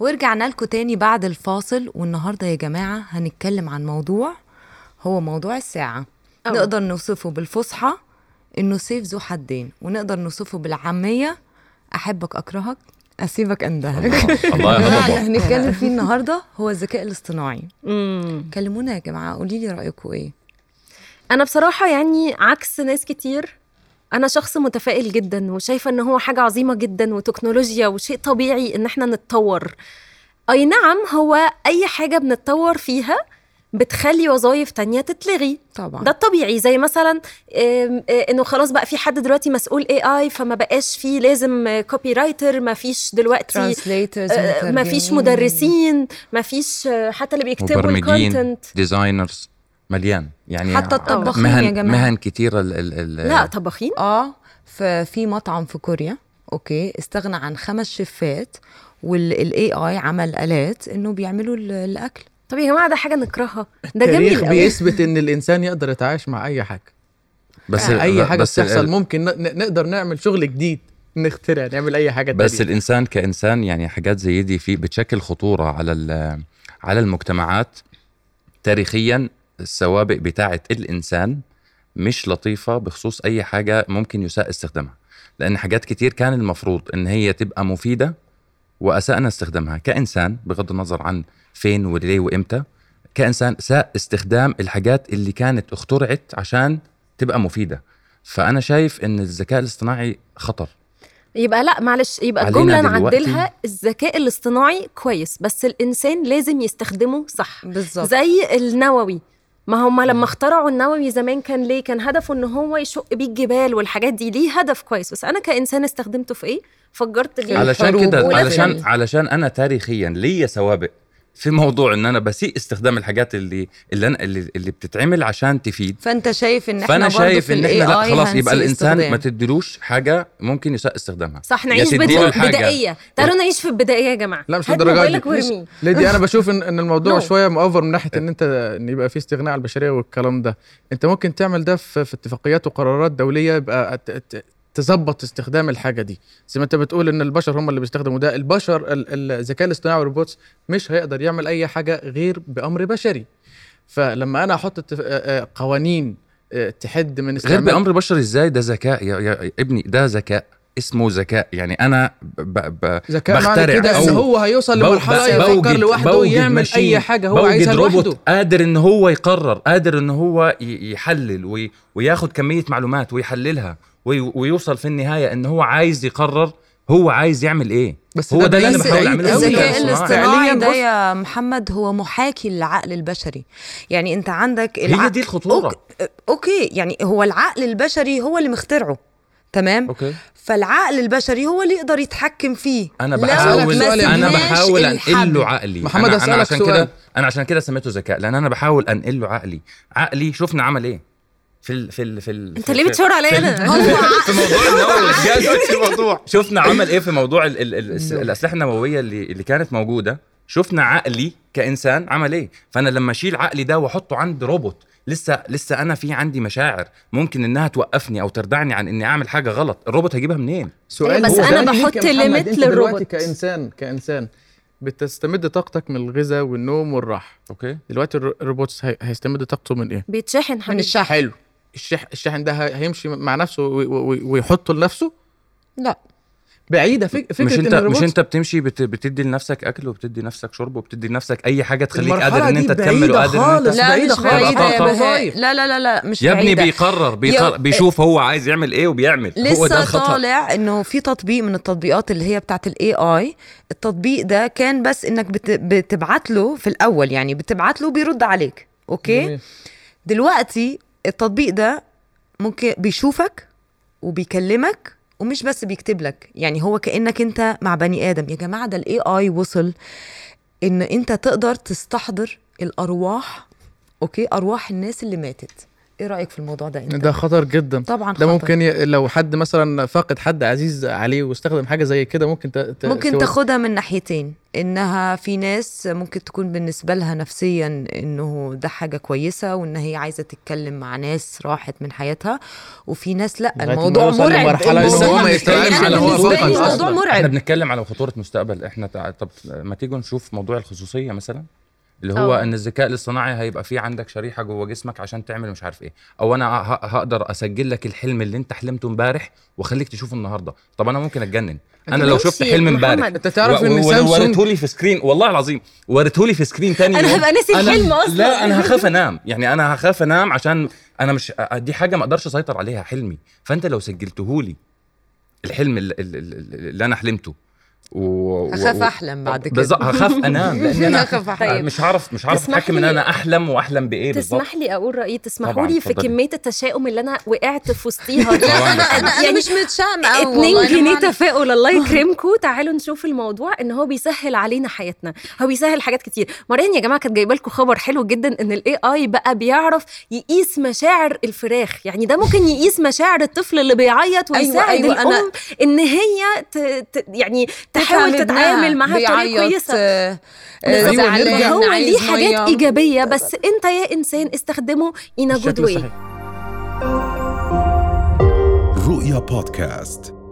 ورجعنا لكم تاني بعد الفاصل. والنهاردة يا جماعة هنتكلم عن موضوع هو موضوع الساعة، نقدر نوصفه بالفصحى إنه سيف ذو حدين، ونقدر نوصفه بالعامية أحبك أكرهك أسيبك أندهك. الله يا هنتكلم فيه النهاردة هو الذكاء الاصطناعي. كلمونا يا جماعة، قولي لي رأيكم إيه. أنا بصراحة يعني عكس ناس كتير، أنا شخص متفائل جداً وشايفة إن هو حاجة عظيمة جداً وتكنولوجيا وشيء طبيعي إن إحنا نتطور. أي نعم، هو أي حاجة بنتطور فيها بتخلي وظائف تانية تتلغي طبعا، ده الطبيعي. زي مثلا انه خلاص بقى في حد دلوقتي مسؤول AI، فما بقاش فيه لازم كوبي رايتر، ما فيش دلوقتي ما فيش مدرسين، ما فيش حتى اللي بيكتبوا الكونتنت، ديزاينرز مليان يعني، حتى الطباخين يا جماعة مهن كتيرة. لا طباخين ففي مطعم في كوريا استغنى عن 5 شيفات والAI عمل آلات انه بيعملوا الأكل. طب يا جماعة ده حاجة نكرهها، ده جميل قوي. بيثبت ان الانسان يقدر يتعايش مع اي حاجة، بس اي حاجة بتحصل ممكن نقدر نعمل شغل جديد، نخترع نعمل اي حاجة بس تانية. الانسان كانسان يعني حاجات زي دي في بتشكل خطورة على المجتمعات. تاريخيا السوابق بتاعة الانسان مش لطيفة بخصوص اي حاجة ممكن يساء استخدامها، لان حاجات كتير كان المفروض ان هي تبقى مفيدة وأساءنا استخدامها كإنسان، بغض النظر عن فين وليه وإمتى. كإنسان ساء استخدام الحاجات اللي كانت اخترعت عشان تبقى مفيدة. فأنا شايف إن الذكاء الاصطناعي خطر. يبقى لا معلش، يبقى الجملة نعدلها، الذكاء الاصطناعي كويس بس الإنسان لازم يستخدمه صح. بالزبط. زي النووي، ما هم لما اخترعوا النووي زمان كان ليه؟ كان هدفه إن هو يشق بيه الجبال والحاجات دي، ليه هدف كويس. بس أنا كإنسان استخدمته في إيه؟ فكرت ليه؟ علشان كده، علشان أنا تاريخيا ليا سوابق في موضوع إن أنا بسيء استخدام الحاجات اللي بتتعمل عشان تفيد. فأنت شايف إن إحنا برضو في ال AI لا خلاص، يبقى الإنسان ما تدلوش حاجة ممكن يساء استخدامها. صح، نعيش بدائية. تعالوا نعيش في البدائية يا جماعة. لا مش الدرجة دي ليدي. أنا بشوف إن الموضوع شوية مؤفر من ناحية إن أنت يبقى في استغناء على البشرية والكلام ده. أنت ممكن تعمل ده في اتفاقيات وقرارات دولية، يبقى تزبط استخدام الحاجة دي. زي ما انت بتقول ان البشر هم اللي بيستخدموا ده، البشر الذكاء الاصطناعي والروبوتس مش هيقدر يعمل اي حاجة غير بأمر بشري. فلما انا احط قوانين تحد من استعمال غير بأمر بشري، ازاي ده ذكاء يا ابني؟ ده ذكاء اسمه ذكاء. يعني انا ذكاء معنى كده ان هو هيوصل لمرحله يفكر لوحده ويعمل اي حاجه هو عايزها لوحده، قادر ان هو يقرر، قادر ان هو يحلل وياخد كميه معلومات ويحللها ويوصل في النهايه ان هو عايز يقرر هو عايز يعمل ايه. بس هو ده اللي بحاول اعمله. الذكاء الاصطناعي ده يا محمد هو محاكي للعقل البشري. يعني انت عندك هي دي الخطوره. اوكي يعني هو العقل البشري هو اللي مخترعه، تمام؟ أوكي. فالعقل البشري هو اللي يقدر يتحكم فيه. انا بحاول انقل له عقلي. محمد أنا عشان كده سميته ذكاء، لان انا بحاول انقل له عقلي. شوفنا عمل ايه في ال في ال في ال انت ليه بتشور عليا انا في موضوع النووي؟ في موضوع شوفنا عمل ايه في موضوع الاسلحه النوويه اللي كانت موجوده. شوفنا عقلي كانسان عمل ايه. فانا لما اشيل عقلي ده واحطه عند روبوت، لسه انا في عندي مشاعر ممكن انها توقفني او تردعني عن اني اعمل حاجه غلط. الروبوت هجيبها منين؟ سؤال. بس انا بحط ليميت للروبوت. كانسان بتستمد طاقتك من الغذاء والنوم والراحه، اوكي؟ دلوقتي الروبوت هيستمد طاقته من ايه؟ بيتشحن من الشحن. حلو، الشحن ده هيمشي مع نفسه ويحطه لنفسه. لا بعيدة فكرة مش انت بتمشي بتدي لنفسك اكل وبتدي لنفسك شرب وبتدي لنفسك اي حاجة تخليك قادر ان انت تكمل وقادر ان انت بعيدة خالص. لا لا لا لا مش بعيدة يا ابني. بيقرر بيشوف هو عايز يعمل ايه وبيعمل. هو ده الخطأ. لسه طالع انه في تطبيق من التطبيقات اللي هي بتاعت ال AI. التطبيق ده كان بس انك بتبعت له في الاول، يعني بتبعت له بيرد عليك، اوكي؟ دلوقتي التطبيق ده ممكن بيشوفك وبيكلمك ومش بس بيكتب لك، يعني هو كأنك انت مع بني آدم. يا جماعة ده ال AI وصل ان انت تقدر تستحضر الأرواح، اوكي؟ أرواح الناس اللي ماتت. ايه رأيك في الموضوع ده انت؟ ده خطر جدا طبعا. ده خطر. ممكن لو حد مثلا فاقد حد عزيز عليه واستخدم حاجة زي كده ممكن تاخدها من ناحيتين. إنها في ناس ممكن تكون بالنسبة لها نفسيا إنه ده حاجة كويسة وإن هي عايزة تتكلم مع ناس راحت من حياتها، وفي ناس لأ الموضوع مرعب. إحنا بنتكلم على خطورة مستقبل. إحنا طب ما تيجوا نشوف موضوع الخصوصية مثلا، اللي هو ان الذكاء الاصطناعي هيبقى فيه عندك شريحه جوه جسمك عشان تعمل مش عارف ايه، او انا هقدر اسجل لك الحلم اللي انت حلمته امبارح واخليك تشوفه النهارده. طب انا ممكن اتجنن، انا لو شفت حلم امبارح انت تعرف ان سامسونج وريته لي في سكرين، والله العظيم وريته لي في سكرين تاني انا هبقى ناسي الحلم اصلا. لا انا هخاف انام، يعني انا هخاف انام عشان انا مش دي حاجه ما اقدرش اسيطر عليها حلمي. فانت لو سجلته لي الحلم اللي انا حلمته هخاف احلم بعد كده بالظبط، هخاف انام لان انا مش عارف اتحكم ان انا احلم واحلم بايه بالظبط. تسمح لي اقول رايي؟ تسمحوا لي في كميه التشاؤم اللي انا وقعت في وسطيها دي. انا مش متشائمه قوي. 2 جنيه تفاؤل الله يكرمكم. تعالوا نشوف الموضوع ان هو بيسهل علينا حياتنا، هو بيسهل حاجات كتير. مرين يا جماعه كانت جايبه لكم خبر حلو جدا ان الاي اي بقى بيعرف يقيس مشاعر الفراخ، يعني ده ممكن يقيس مشاعر الطفل اللي بيعيط ويساعد الام ان هي يعني تحاول تتعامل معها بطريقه كويسه. هو ليه حاجات ايجابيه، بس انت يا انسان استخدمه in a good way. رؤيا بودكاست.